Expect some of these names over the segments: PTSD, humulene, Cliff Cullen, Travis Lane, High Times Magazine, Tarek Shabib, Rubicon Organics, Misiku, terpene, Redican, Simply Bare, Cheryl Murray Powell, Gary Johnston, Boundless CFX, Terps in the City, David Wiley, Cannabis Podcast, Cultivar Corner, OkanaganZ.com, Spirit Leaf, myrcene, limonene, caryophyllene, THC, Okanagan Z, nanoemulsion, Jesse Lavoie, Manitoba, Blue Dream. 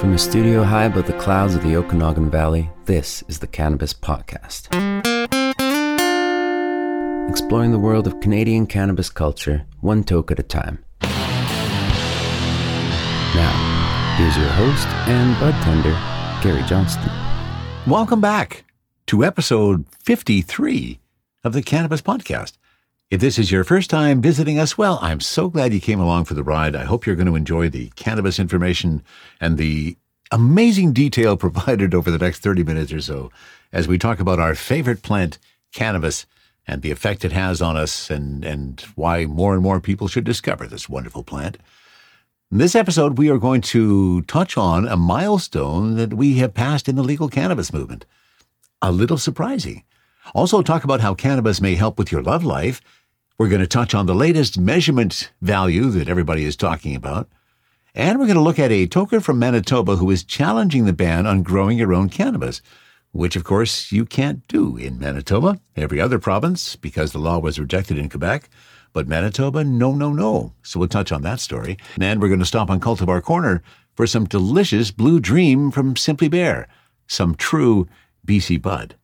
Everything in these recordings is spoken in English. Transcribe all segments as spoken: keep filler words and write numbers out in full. From a studio high above the clouds of the Okanagan Valley, this is the Cannabis Podcast. Exploring the world of Canadian cannabis culture, one toke at a time. Now, here's your host and budtender, Gary Johnston. Welcome back to episode fifty-three of the Cannabis Podcast. If this is your first time visiting us, well, I'm so glad you came along for the ride. I hope you're going to enjoy the cannabis information and the amazing detail provided over the next thirty minutes or so as we talk about our favorite plant, cannabis, and the effect it has on us and, and why more and more people should discover this wonderful plant. In this episode, we are going to touch on a milestone that we have passed in the legal cannabis movement. A little surprising. Also talk about how cannabis may help with your love life. We're going to touch on the latest measurement value that everybody is talking about. And we're going to look at a toker from Manitoba who is challenging the ban on growing your own cannabis, which, of course, you can't do in Manitoba, every other province, because the law was rejected in Quebec. But Manitoba, no, no, no. So we'll touch on that story. And we're going to stop on Cultivar Corner for some delicious Blue Dream from Simply Bare, some true B C bud.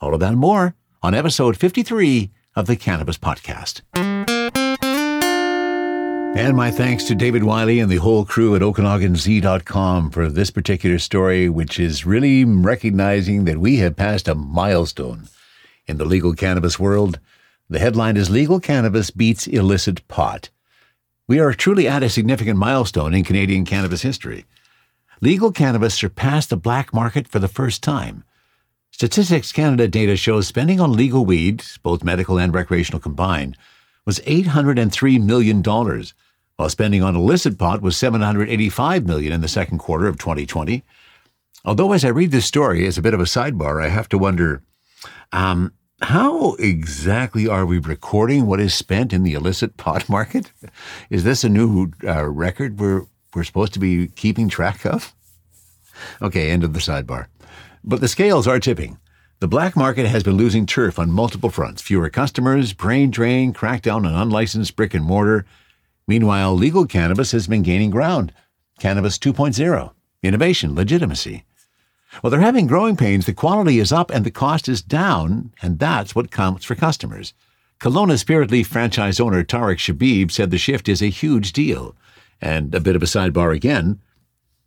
All of that and more on episode fifty-three of the Cannabis Podcast. And my thanks to David Wiley and the whole crew at Okanagan Z dot com for this particular story, which is really recognizing that we have passed a milestone in the legal cannabis world. The headline is Legal Cannabis Beats Illicit Pot. We are truly at a significant milestone in Canadian cannabis history. Legal cannabis surpassed the black market for the first time. Statistics Canada data shows spending on legal weed, both medical and recreational combined, was eight hundred three million dollars, while spending on illicit pot was seven hundred eighty-five million dollars in the second quarter of twenty twenty. Although as I read this story, as a bit of a sidebar, I have to wonder, um, how exactly are we recording what is spent in the illicit pot market? Is this a new uh, record we're, we're supposed to be keeping track of? Okay, end of the sidebar. But the scales are tipping. The black market has been losing turf on multiple fronts. Fewer customers, brain drain, crackdown on unlicensed brick and mortar. Meanwhile, legal cannabis has been gaining ground. Cannabis two point oh. Innovation, legitimacy. While they're having growing pains, the quality is up and the cost is down, and that's what counts for customers. Kelowna Spirit Leaf franchise owner Tarek Shabib said the shift is a huge deal. And a bit of a sidebar again,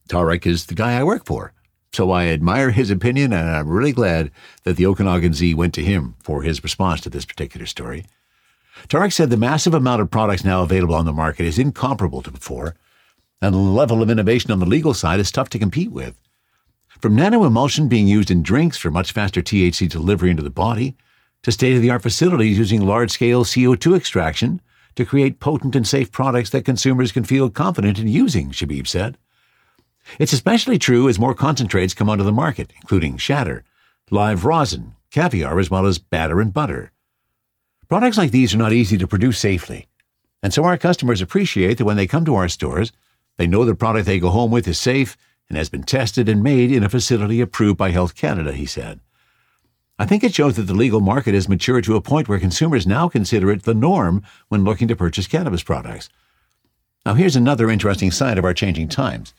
Tarek is the guy I work for. So I admire his opinion, and I'm really glad that the Okanagan Z went to him for his response to this particular story. Tarek said the massive amount of products now available on the market is incomparable to before, and the level of innovation on the legal side is tough to compete with. From nanoemulsion being used in drinks for much faster T H C delivery into the body, to state-of-the-art facilities using large-scale C O two extraction to create potent and safe products that consumers can feel confident in using, Shabib said. It's especially true as more concentrates come onto the market, including shatter, live rosin, caviar, as well as batter and butter. Products like these are not easy to produce safely, and so our customers appreciate that when they come to our stores, they know the product they go home with is safe and has been tested and made in a facility approved by Health Canada, he said. I think it shows that the legal market has matured to a point where consumers now consider it the norm when looking to purchase cannabis products. Now here's another interesting side of our changing times.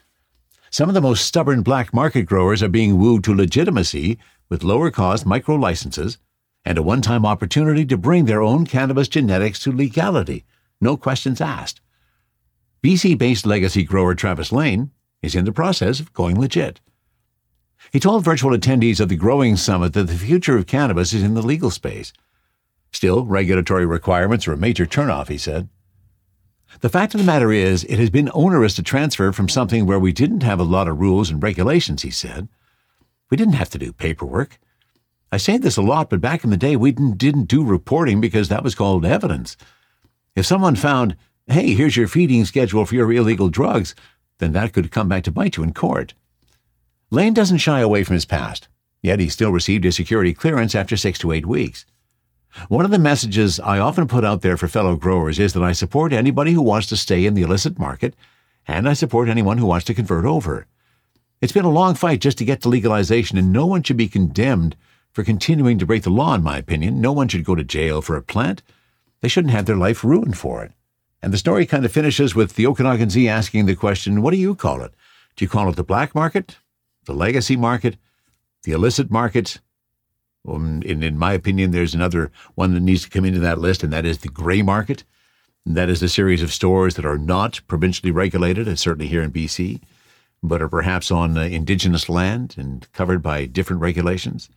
Some of the most stubborn black market growers are being wooed to legitimacy with lower-cost micro-licenses and a one-time opportunity to bring their own cannabis genetics to legality, no questions asked. B C-based legacy grower Travis Lane is in the process of going legit. He told virtual attendees of the Growing Summit that the future of cannabis is in the legal space. Still, regulatory requirements are a major turnoff, he said. The fact of the matter is, it has been onerous to transfer from something where we didn't have a lot of rules and regulations, he said. We didn't have to do paperwork. I say this a lot, but back in the day, we didn't, didn't do reporting because that was called evidence. If someone found, hey, here's your feeding schedule for your illegal drugs, then that could come back to bite you in court. Lane doesn't shy away from his past, yet he still received his security clearance after six to eight weeks. One of the messages I often put out there for fellow growers is that I support anybody who wants to stay in the illicit market, and I support anyone who wants to convert over. It's been a long fight just to get to legalization, and no one should be condemned for continuing to break the law, in my opinion. No one should go to jail for a plant. They shouldn't have their life ruined for it. And the story kind of finishes with the Okanagan Z asking the question, what do you call it? Do you call it the black market, the legacy market, the illicit market? Um, in, in my opinion, there's another one that needs to come into that list, and that is the gray market. And that is the series of stores that are not provincially regulated, and certainly here in B C, but are perhaps on uh, Indigenous land and covered by different regulations.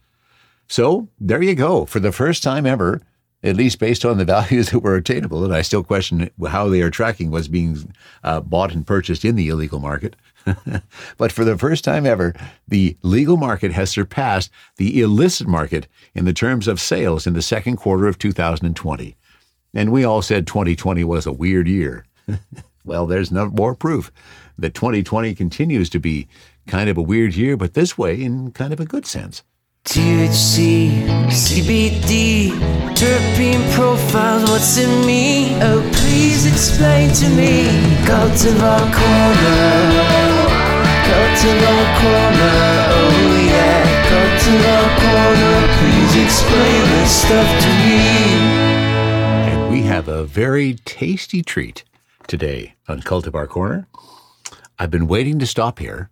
So there you go. For the first time ever, at least based on the values that were attainable, and I still question how they are tracking what's being uh, bought and purchased in the illegal market. But for the first time ever, the legal market has surpassed the illicit market in the terms of sales in the second quarter of two thousand twenty. And we all said twenty twenty was a weird year. Well, there's no more proof that twenty twenty continues to be kind of a weird year, but this way in kind of a good sense. T H C, C B D, terpene profiles, what's in me? Oh, please explain to me. Cultivar Corner, Cultivar Corner, oh yeah. Cultivar Corner, please explain this stuff to me. And we have a very tasty treat today on Cultivar Corner. I've been waiting to stop here.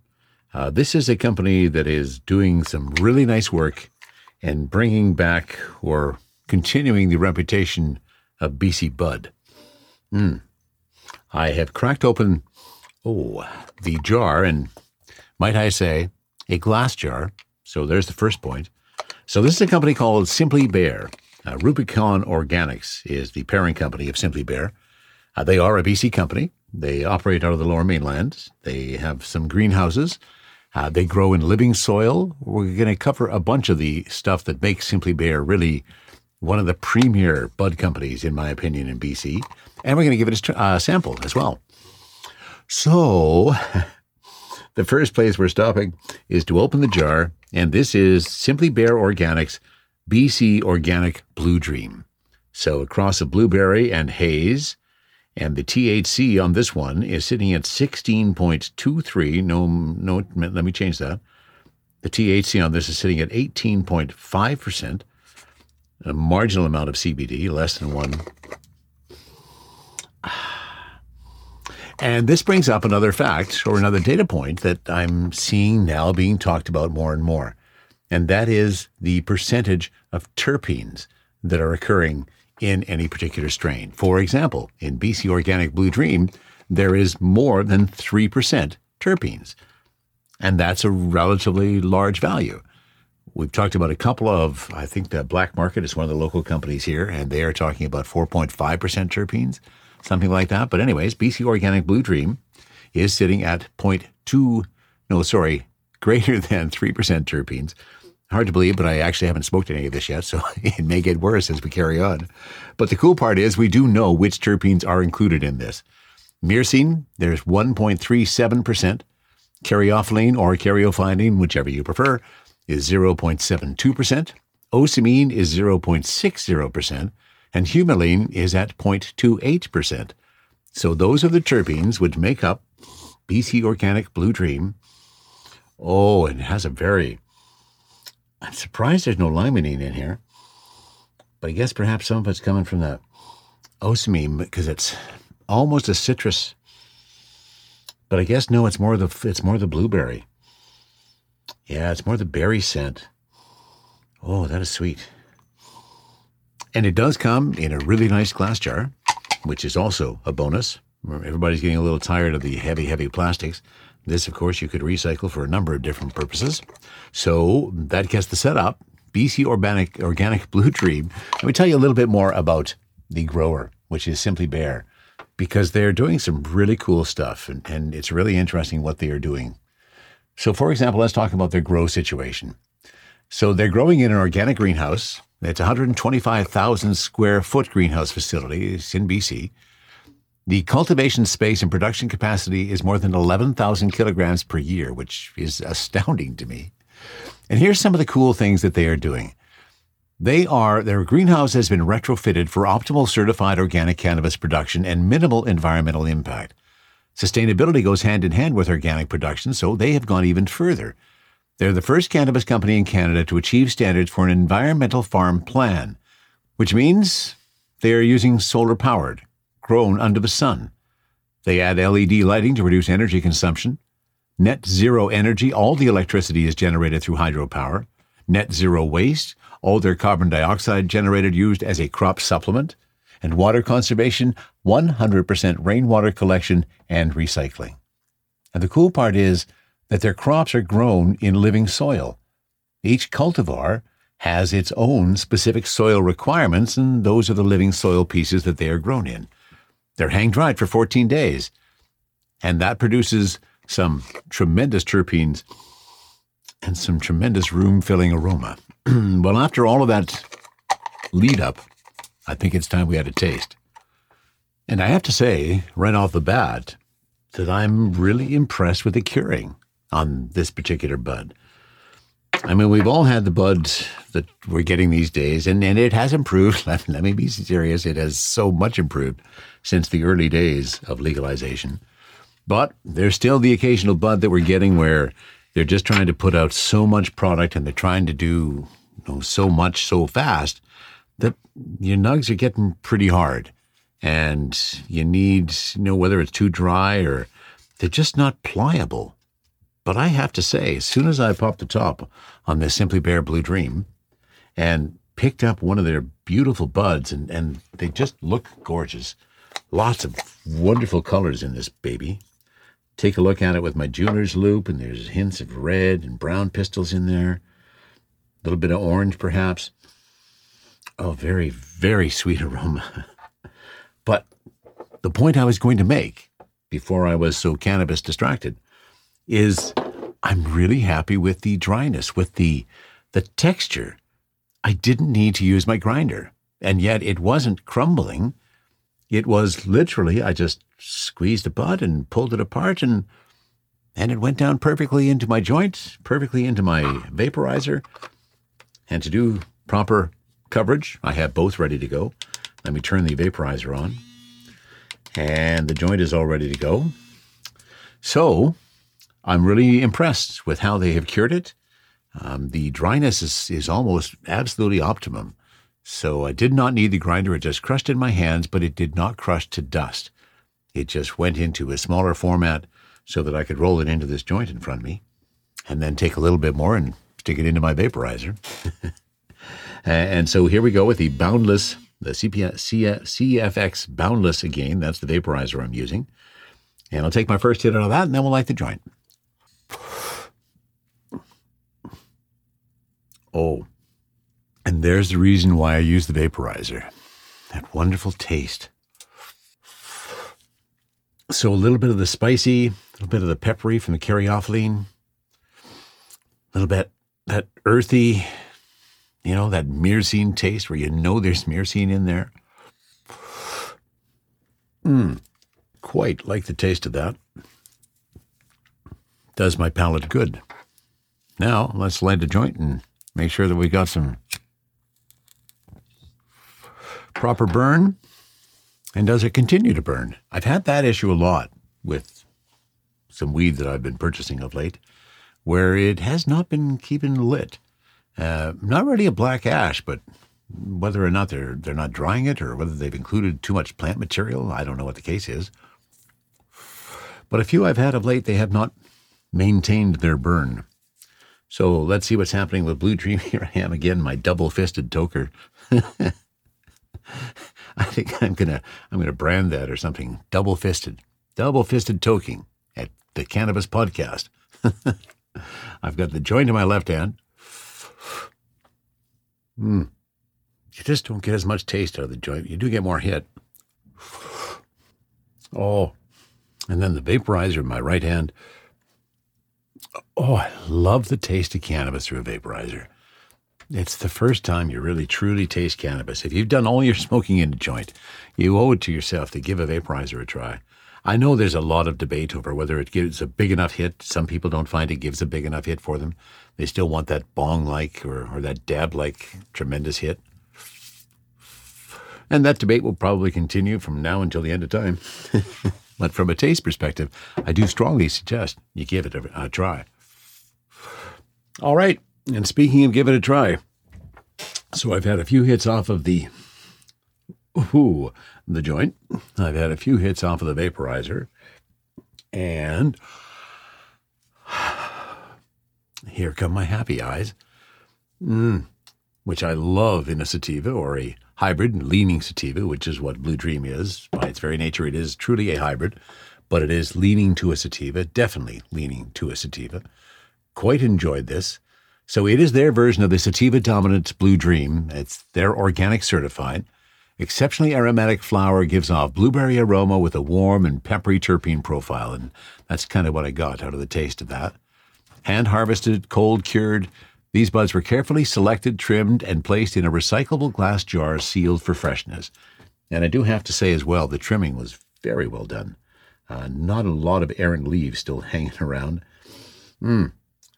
Uh, this is a company that is doing some really nice work and bringing back or continuing the reputation of B C Bud. Mm. I have cracked open, oh, the jar, and might I say, a glass jar. So there's the first point. So this is a company called Simply Bare. Uh, Rubicon Organics is the parent company of Simply Bare. Uh, they are a B C company. They operate out of the Lower Mainland. They have some greenhouses. Uh, they grow in living soil. We're going to cover a bunch of the stuff that makes Simply Bare really one of the premier bud companies, in my opinion, in B C. And we're going to give it a uh, sample as well. So the first place we're stopping is to open the jar. And this is Simply Bare Organics B C Organic Blue Dream. So a cross of blueberry and haze. And the T H C on this one is sitting at sixteen point two three. No, no, let me change that. The T H C on this is sitting at eighteen point five percent, a marginal amount of C B D, less than one. And this brings up another fact or another data point that I'm seeing now being talked about more and more. And that is the percentage of terpenes that are occurring in any particular strain. For example, in B C Organic Blue Dream, there is more than three percent terpenes, and that's a relatively large value. We've talked about a couple of, I think the Black Market is one of the local companies here, and they are talking about four point five percent terpenes, something like that. But anyways, B C Organic Blue Dream is sitting at zero point two, no, sorry, greater than three percent terpenes. Hard to believe, but I actually haven't smoked any of this yet, so it may get worse as we carry on. But the cool part is we do know which terpenes are included in this. Myrcene, there's one point three seven percent. Caryophyllene or caryophyllene, whichever you prefer, is zero point seven two percent. Osamine is zero point six zero percent. And humulene is at zero point two eight percent. So those are the terpenes which make up B C Organic Blue Dream. Oh, and it has a very... I'm surprised there's no limonene in here, but I guess perhaps some of it's coming from the osamine because it's almost a citrus. But I guess no, it's more the it's more the blueberry. Yeah, it's more the berry scent. Oh, that is sweet, and it does come in a really nice glass jar, which is also a bonus. Everybody's getting a little tired of the heavy, heavy plastics. This, of course, you could recycle for a number of different purposes. So that gets the setup. B C Organic Organic Blue Dream. Let me tell you a little bit more about the grower, which is Simply Bare, because they're doing some really cool stuff, and, and it's really interesting what they are doing. So, for example, let's talk about their grow situation. So they're growing in an organic greenhouse. It's a one hundred twenty-five thousand square foot greenhouse facility. It's in B C. The cultivation space and production capacity is more than eleven thousand kilograms per year, which is astounding to me. And here's some of the cool things that they are doing. They are, their greenhouse has been retrofitted for optimal certified organic cannabis production and minimal environmental impact. Sustainability goes hand in hand with organic production, so they have gone even further. They're the first cannabis company in Canada to achieve standards for an environmental farm plan, which means they are using solar-powered, grown under the sun. They add L E D lighting to reduce energy consumption. Net zero energy, all the electricity is generated through hydropower. Net zero waste, all their carbon dioxide generated used as a crop supplement. And water conservation, one hundred percent rainwater collection and recycling. And the cool part is that their crops are grown in living soil. Each cultivar has its own specific soil requirements, and those are the living soil pieces that they are grown in. They're hang-dried for fourteen days, and that produces some tremendous terpenes and some tremendous room-filling aroma. Well, after all of that lead-up, I think it's time we had a taste. And I have to say, right off the bat, that I'm really impressed with the curing on this particular bud. I mean, we've all had the buds that we're getting these days, and, and it has improved. Let, let me be serious. It has so much improved since the early days of legalization. But there's still the occasional bud that we're getting where they're just trying to put out so much product and they're trying to do you know, so much so fast that your nugs are getting pretty hard. And you need, you know, whether it's too dry or they're just not pliable. But I have to say, as soon as I popped the top on this Simply Bare Blue Dream and picked up one of their beautiful buds, and, and they just look gorgeous. Lots of wonderful colors in this baby. Take a look at it with my jeweler's loop, and there's hints of red and brown pistils in there. A little bit of orange, perhaps. Oh, very, very sweet aroma. But the point I was going to make before I was so cannabis distracted is I'm really happy with the dryness, with the the texture. I didn't need to use my grinder, and yet it wasn't crumbling. It was literally, I just squeezed a bud and pulled it apart, and and it went down perfectly into my joint, perfectly into my vaporizer. And to do proper coverage, I have both ready to go. Let me turn the vaporizer on, and the joint is all ready to go. So I'm really impressed with how they have cured it. Um, the dryness is, is almost absolutely optimum. So I did not need the grinder. It just crushed in my hands, but it did not crush to dust. It just went into a smaller format so that I could roll it into this joint in front of me and then take a little bit more and stick it into my vaporizer. And so here we go with the Boundless, the C F X Boundless again. That's the vaporizer I'm using. And I'll take my first hit out of that, and then we'll light the joint. Oh, and there's the reason why I use the vaporizer. That wonderful taste. So a little bit of the spicy, a little bit of the peppery from the caryophyllene, a little bit that earthy, you know, that myrcene taste where you know there's myrcene in there. Mmm, quite like the taste of that. Does my palate good. Now, let's light a joint and make sure that we got some proper burn. And does it continue to burn? I've had that issue a lot with some weed that I've been purchasing of late, where it has not been keeping lit. Uh, not really a black ash, but whether or not they're, they're not drying it or whether they've included too much plant material, I don't know what the case is. But a few I've had of late, they have not maintained their burn. So let's see what's happening with Blue Dream. Here I am again, my double-fisted toker. I think I'm gonna I'm gonna brand that or something. Double-fisted, double-fisted toking at the Cannabis Podcast. I've got the joint in my left hand. Mm. You just don't get as much taste out of the joint. You do get more hit. Oh, and then the vaporizer in my right hand. Oh, I love the taste of cannabis through a vaporizer. It's the first time you really, truly taste cannabis. If you've done all your smoking in a joint, you owe it to yourself to give a vaporizer a try. I know there's a lot of debate over whether it gives a big enough hit. Some people don't find it gives a big enough hit for them. They still want that bong-like or, or that dab-like tremendous hit. And that debate will probably continue from now until the end of time. But from a taste perspective, I do strongly suggest you give it a, a try. All right. And speaking of give it a try, so I've had a few hits off of the, ooh, the joint. I've had a few hits off of the vaporizer. And here come my happy eyes, mm, which I love in a sativa or a hybrid leaning sativa, which is what Blue Dream is. By its very nature, it is truly a hybrid, but it is leaning to a sativa, definitely leaning to a sativa. Quite enjoyed this. So it is their version of the sativa dominant Blue Dream. It's their organic certified. Exceptionally aromatic flower gives off blueberry aroma with a warm and peppery terpene profile, and that's kind of what I got out of the taste of that. Hand-harvested, cold-cured, these buds were carefully selected, trimmed, and placed in a recyclable glass jar sealed for freshness. And I do have to say as well, the trimming was very well done. Uh, not a lot of errant leaves still hanging around. Mm.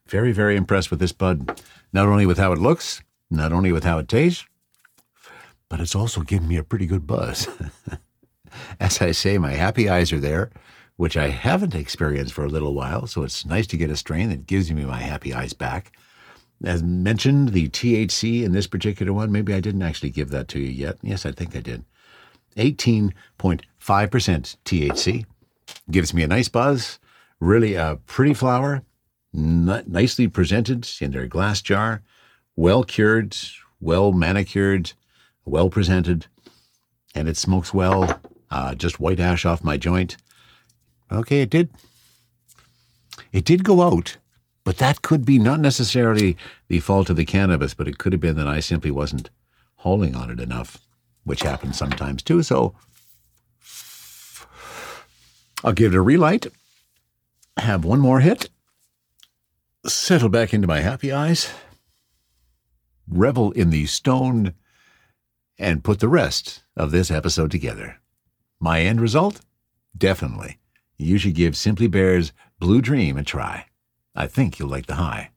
Very, very impressed with this bud, not only with how it looks, not only with how it tastes, but it's also given me a pretty good buzz. As I say, my happy eyes are there, which I haven't experienced for a little while, so it's nice to get a strain that gives me my happy eyes back. As mentioned, the T H C in this particular one, maybe I didn't actually give that to you yet. Yes, I think I did. eighteen point five percent T H C. Gives me a nice buzz, really a pretty flower, nicely presented in their glass jar, well cured, well manicured, well presented, and it smokes well. Uh, just white ash off my joint. Okay, it did. It did go out, but that could be not necessarily the fault of the cannabis, but it could have been that I simply wasn't hauling on it enough, which happens sometimes too, so I'll give it a relight, have one more hit, settle back into my happy eyes, revel in the stone, and put the rest of this episode together. My end result? Definitely. You should give Simply Bare's Blue Dream a try. I think you'll like the high.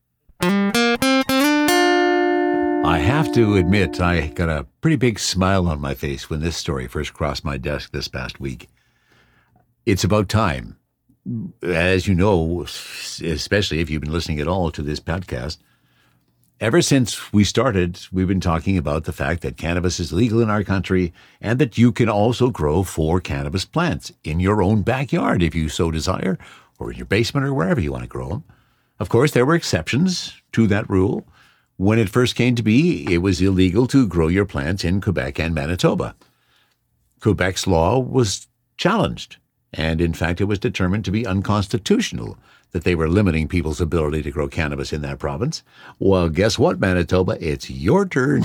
I have to admit, I got a pretty big smile on my face when this story first crossed my desk this past week. It's about time. As you know, especially if you've been listening at all to this podcast, ever since we started, we've been talking about the fact that cannabis is legal in our country and that you can also grow four cannabis plants in your own backyard if you so desire, or in your basement or wherever you want to grow them. Of course, there were exceptions to that rule. When it first came to be, it was illegal to grow your plants in Quebec and Manitoba. Quebec's law was challenged. And in fact, it was determined to be unconstitutional that they were limiting people's ability to grow cannabis in that province. Well, guess what, Manitoba? It's your turn.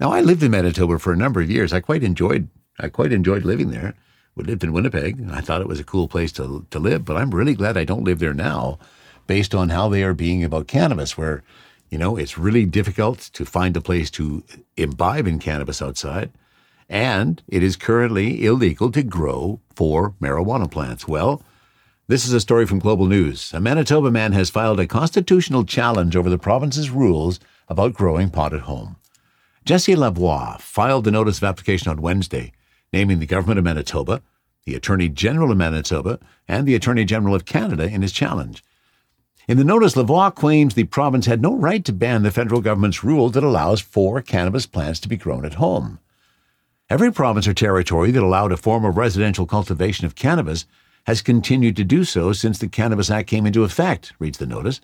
Now, I lived in Manitoba for a number of years. I quite enjoyed I quite enjoyed living there. We lived in Winnipeg. I thought it was a cool place to, to live, but I'm really glad I don't live there now based on how they are being about cannabis, where, you know, it's really difficult to find a place to imbibe in cannabis outside. And it is currently illegal to grow four marijuana plants. Well, this is a story from Global News. A Manitoba man has filed a constitutional challenge over the province's rules about growing pot at home. Jesse Lavoie filed the notice of application on Wednesday, naming the government of Manitoba, the Attorney General of Manitoba, and the Attorney General of Canada in his challenge. In the notice, Lavoie claims the province had no right to ban the federal government's rule that allows four cannabis plants to be grown at home. Every province or territory that allowed a form of residential cultivation of cannabis has continued to do so since the Cannabis Act came into effect, reads the notice,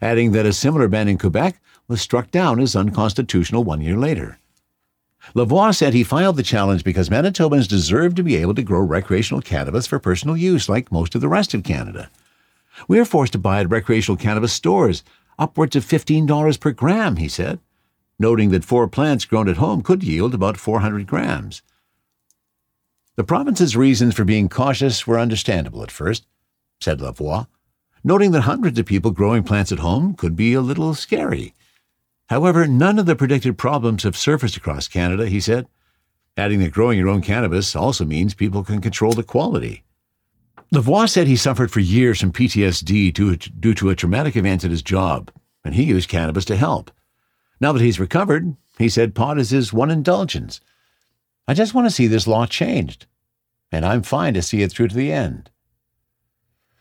adding that a similar ban in Quebec was struck down as unconstitutional one year later. Lavoie said he filed the challenge because Manitobans deserve to be able to grow recreational cannabis for personal use like most of the rest of Canada. We are forced to buy at recreational cannabis stores, upwards of fifteen dollars per gram, he said, noting that four plants grown at home could yield about four hundred grams. The province's reasons for being cautious were understandable at first, said Lavoie, noting that hundreds of people growing plants at home could be a little scary. However, none of the predicted problems have surfaced across Canada, he said, adding that growing your own cannabis also means people can control the quality. Lavoie said he suffered for years from P T S D due, due to a traumatic event at his job, and he used cannabis to help. Now that he's recovered, he said pot is his one indulgence. I just want to see this law changed, and I'm fine to see it through to the end.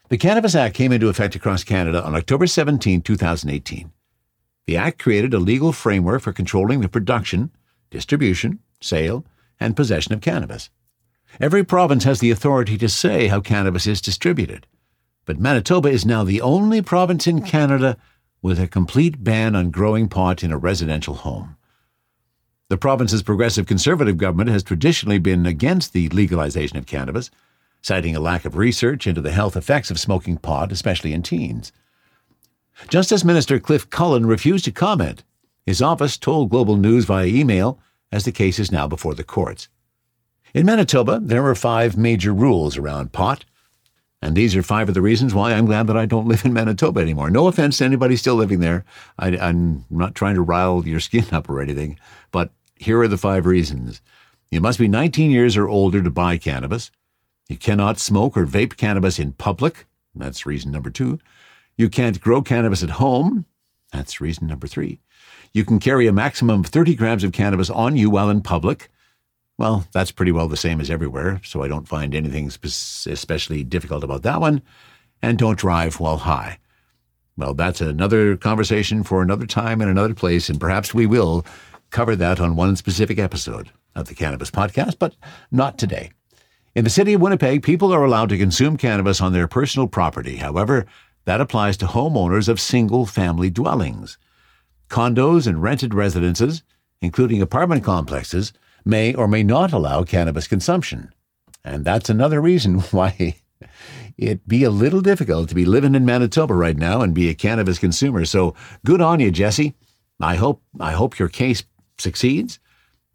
The Cannabis Act came into effect across Canada on October seventeenth, two thousand eighteen. The Act created a legal framework for controlling the production, distribution, sale, and possession of cannabis. Every province has the authority to say how cannabis is distributed, but Manitoba is now the only province in Canada with a complete ban on growing pot in a residential home. The province's progressive Conservative government has traditionally been against the legalization of cannabis, citing a lack of research into the health effects of smoking pot, especially in teens. Justice Minister Cliff Cullen refused to comment. His office told Global News via email, as the case is now before the courts. In Manitoba, there are five major rules around pot, and these are five of the reasons why I'm glad that I don't live in Manitoba anymore. No offense to anybody still living there. I, I'm not trying to rile your skin up or anything, but here are the five reasons. You must be nineteen years or older to buy cannabis. You cannot smoke or vape cannabis in public. That's reason number two. You can't grow cannabis at home. That's reason number three. You can carry a maximum of thirty grams of cannabis on you while in public. Well, that's pretty well the same as everywhere, so I don't find anything spe- especially difficult about that one. And don't drive while high. Well, that's another conversation for another time in another place, and perhaps we will cover that on one specific episode of the Cannabis Podcast, but not today. In the city of Winnipeg, people are allowed to consume cannabis on their personal property. However, that applies to homeowners of single-family dwellings. Condos and rented residences, including apartment complexes, may or may not allow cannabis consumption. And that's another reason why it'd be a little difficult to be living in Manitoba right now and be a cannabis consumer. So good on you, Jesse. I hope I hope your case succeeds.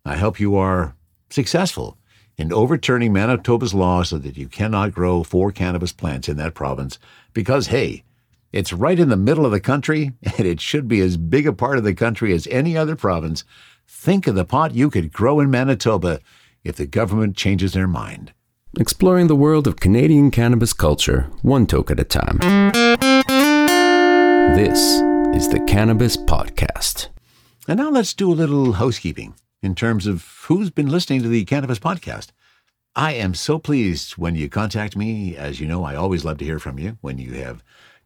I hope you are successful in overturning Manitoba's law so that you cannot grow four cannabis plants in that province because, hey, it's right in the middle of the country, and it should be as big a part of the country as any other province. Think of the pot you could grow in Manitoba if the government changes their mind. Exploring the world of Canadian cannabis culture, one toke at a time. This is the Cannabis Podcast. And now let's do a little housekeeping in terms of who's been listening to the Cannabis Podcast. I am so pleased when you contact me. As you know, I always love to hear from you when you have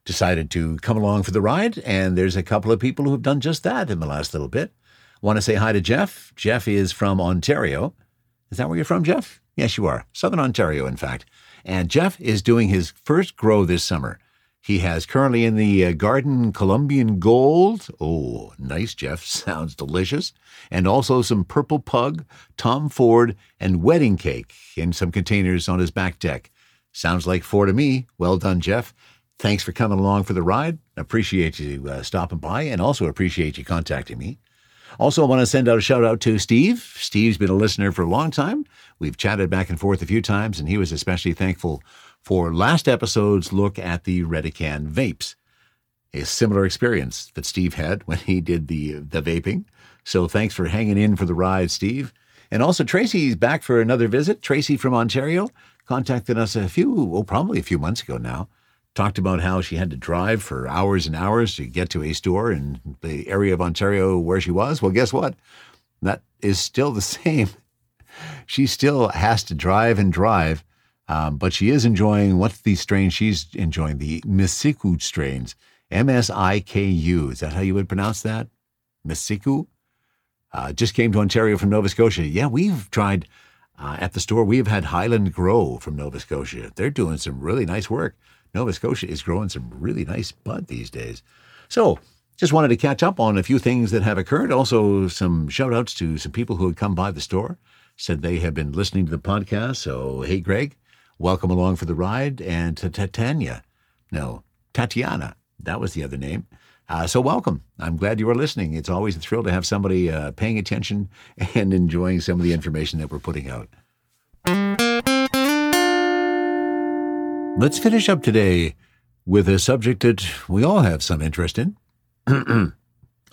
decided to come along for the ride, and there's a couple of people who have done just that in the last little bit. Want to say hi to Jeff. Jeff is from Ontario. Is that where you're from, Jeff? Yes, you are. Southern Ontario, in fact. And Jeff is doing his first grow this summer. He has currently in the uh, garden Colombian Gold. Oh, nice, Jeff. Sounds delicious. And also some Purple Pug, Tom Ford, and Wedding Cake in some containers on his back deck. Sounds like four to me. Well done, Jeff. Thanks for coming along for the ride. Appreciate you uh, stopping by, and also appreciate you contacting me. Also, I want to send out a shout out to Steve. Steve's been a listener for a long time. We've chatted back and forth a few times, and he was especially thankful for last episode's look at the Redican vapes. A similar experience that Steve had when he did the the vaping. So thanks for hanging in for the ride, Steve. And also Tracy's back for another visit. Tracy from Ontario contacted us a few, oh, probably a few months ago now. Talked about how she had to drive for hours and hours to get to a store in the area of Ontario where she was. Well, guess what? That is still the same. She still has to drive and drive, um, but she is enjoying, what's the strain she's enjoying? The Misiku strains, M S I K U. Is that how you would pronounce that? Misiku? Uh, just came to Ontario from Nova Scotia. Yeah, we've tried uh, at the store. We've had Highland Grow from Nova Scotia. They're doing some really nice work. Nova Scotia is growing some really nice bud these days. So just wanted to catch up on a few things that have occurred. Also, some shout-outs to some people who had come by the store, said they have been listening to the podcast. So, hey, Greg, welcome along for the ride. And to Tatiana, no, Tatiana, that was the other name. Uh, so welcome. I'm glad you are listening. It's always a thrill to have somebody uh, paying attention and enjoying some of the information that we're putting out. Let's finish up today with a subject that we all have some interest in. I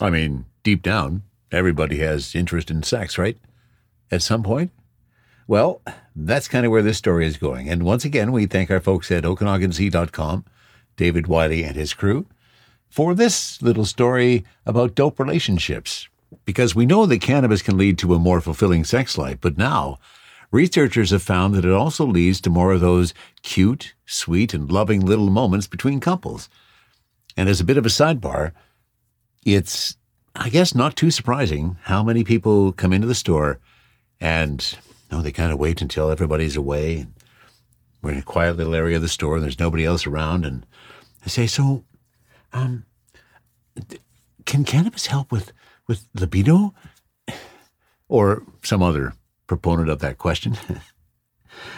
mean, deep down, everybody has interest in sex, right? At some point? Well, that's kind of where this story is going. And once again, we thank our folks at Okanagan Z dot com, David Wiley and his crew, for this little story about dope relationships. Because we know that cannabis can lead to a more fulfilling sex life, but now researchers have found that it also leads to more of those cute, sweet, and loving little moments between couples. And as a bit of a sidebar, it's, I guess, not too surprising how many people come into the store and, oh, they kind of wait until everybody's away. We're in a quiet little area of the store and there's nobody else around. And they say, so, um, can cannabis help with, with libido? Or some other proponent of that question?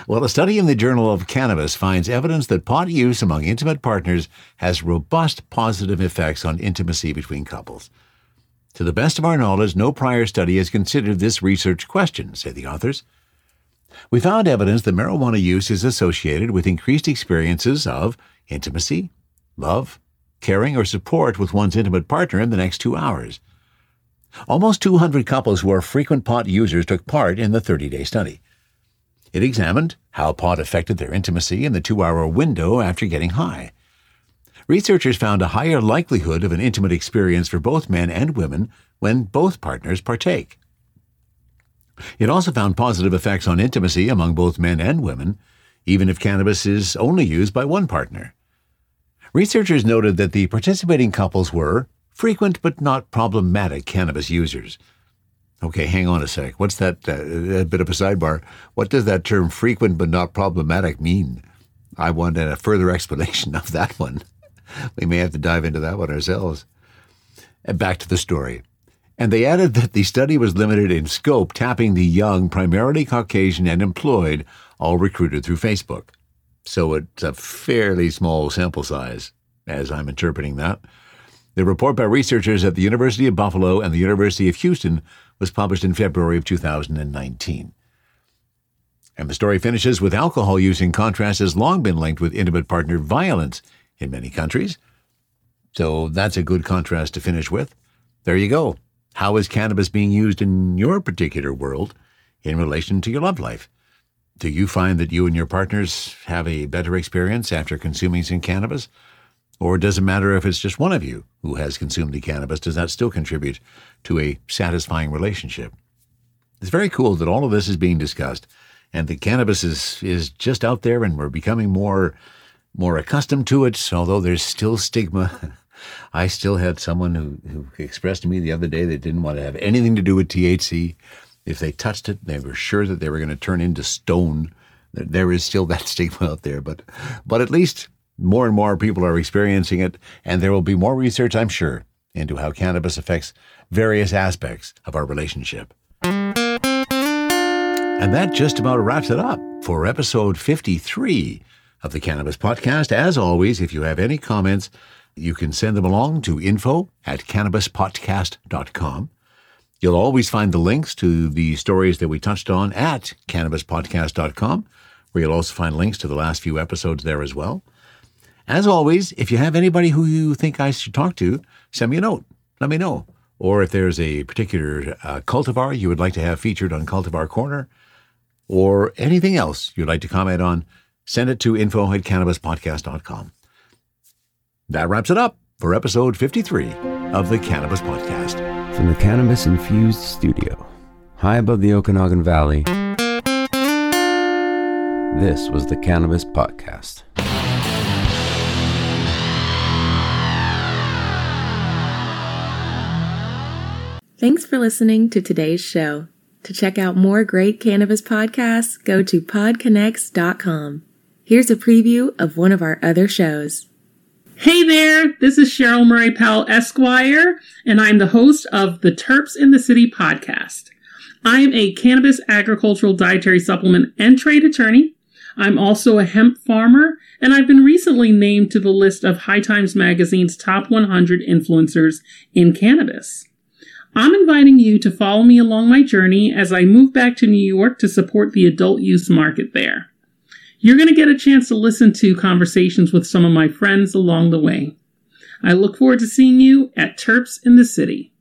Well, a study in the Journal of Cannabis finds evidence that pot use among intimate partners has robust positive effects on intimacy between couples. To the best of our knowledge, no prior study has considered this research question, say the authors. We found evidence that marijuana use is associated with increased experiences of intimacy, love, caring, or support with one's intimate partner in the next two hours. Almost two hundred couples who are frequent pot users took part in the thirty-day study. It examined how pot affected their intimacy in the two-hour window after getting high. Researchers found a higher likelihood of an intimate experience for both men and women when both partners partake. It also found positive effects on intimacy among both men and women, even if cannabis is only used by one partner. Researchers noted that the participating couples were frequent but not problematic cannabis users. Okay, hang on a sec. What's that, uh, a bit of a sidebar, what does that term frequent but not problematic mean? I want a further explanation of that one. We may have to dive into that one ourselves. And back to the story. And they added that the study was limited in scope, tapping the young, primarily Caucasian and employed, all recruited through Facebook. So it's a fairly small sample size, as I'm interpreting that. The report by researchers at the University of Buffalo and the University of Houston was published in February of two thousand nineteen. And the story finishes with alcohol use, in contrast, has long been linked with intimate partner violence in many countries. So that's a good contrast to finish with. There you go. How is cannabis being used in your particular world in relation to your love life? Do you find that you and your partners have a better experience after consuming some cannabis? Or does it matter if it's just one of you who has consumed the cannabis? Does that still contribute to a satisfying relationship? It's very cool that all of this is being discussed and that cannabis is, is just out there and we're becoming more, more accustomed to it, although there's still stigma. I still had someone who, who expressed to me the other day they didn't want to have anything to do with T H C. If they touched it, they were sure that they were going to turn into stone. There is still that stigma out there, but but at least more and more people are experiencing it, and there will be more research, I'm sure, into how cannabis affects various aspects of our relationship. And that just about wraps it up for episode fifty-three of the Cannabis Podcast. As always, if you have any comments, you can send them along to info at cannabis podcast dot com. You'll always find the links to the stories that we touched on at cannabis podcast dot com, where you'll also find links to the last few episodes there as well. As always, if you have anybody who you think I should talk to, send me a note. Let me know. Or if there's a particular uh, cultivar you would like to have featured on Cultivar Corner, or anything else you'd like to comment on, send it to info at cannabis podcast dot com. That wraps it up for episode fifty-three of the Cannabis Podcast. From the cannabis-infused studio, high above the Okanagan Valley, this was the Cannabis Podcast. Thanks for listening to today's show. To check out more great cannabis podcasts, go to pod connects dot com. Here's a preview of one of our other shows. Hey there, this is Cheryl Murray Powell, Esquire, and I'm the host of the Terps in the City podcast. I'm a cannabis agricultural dietary supplement and trade attorney. I'm also a hemp farmer, and I've been recently named to the list of High Times Magazine's top one hundred influencers in cannabis. I'm inviting you to follow me along my journey as I move back to New York to support the adult use market there. You're going to get a chance to listen to conversations with some of my friends along the way. I look forward to seeing you at Terps in the City.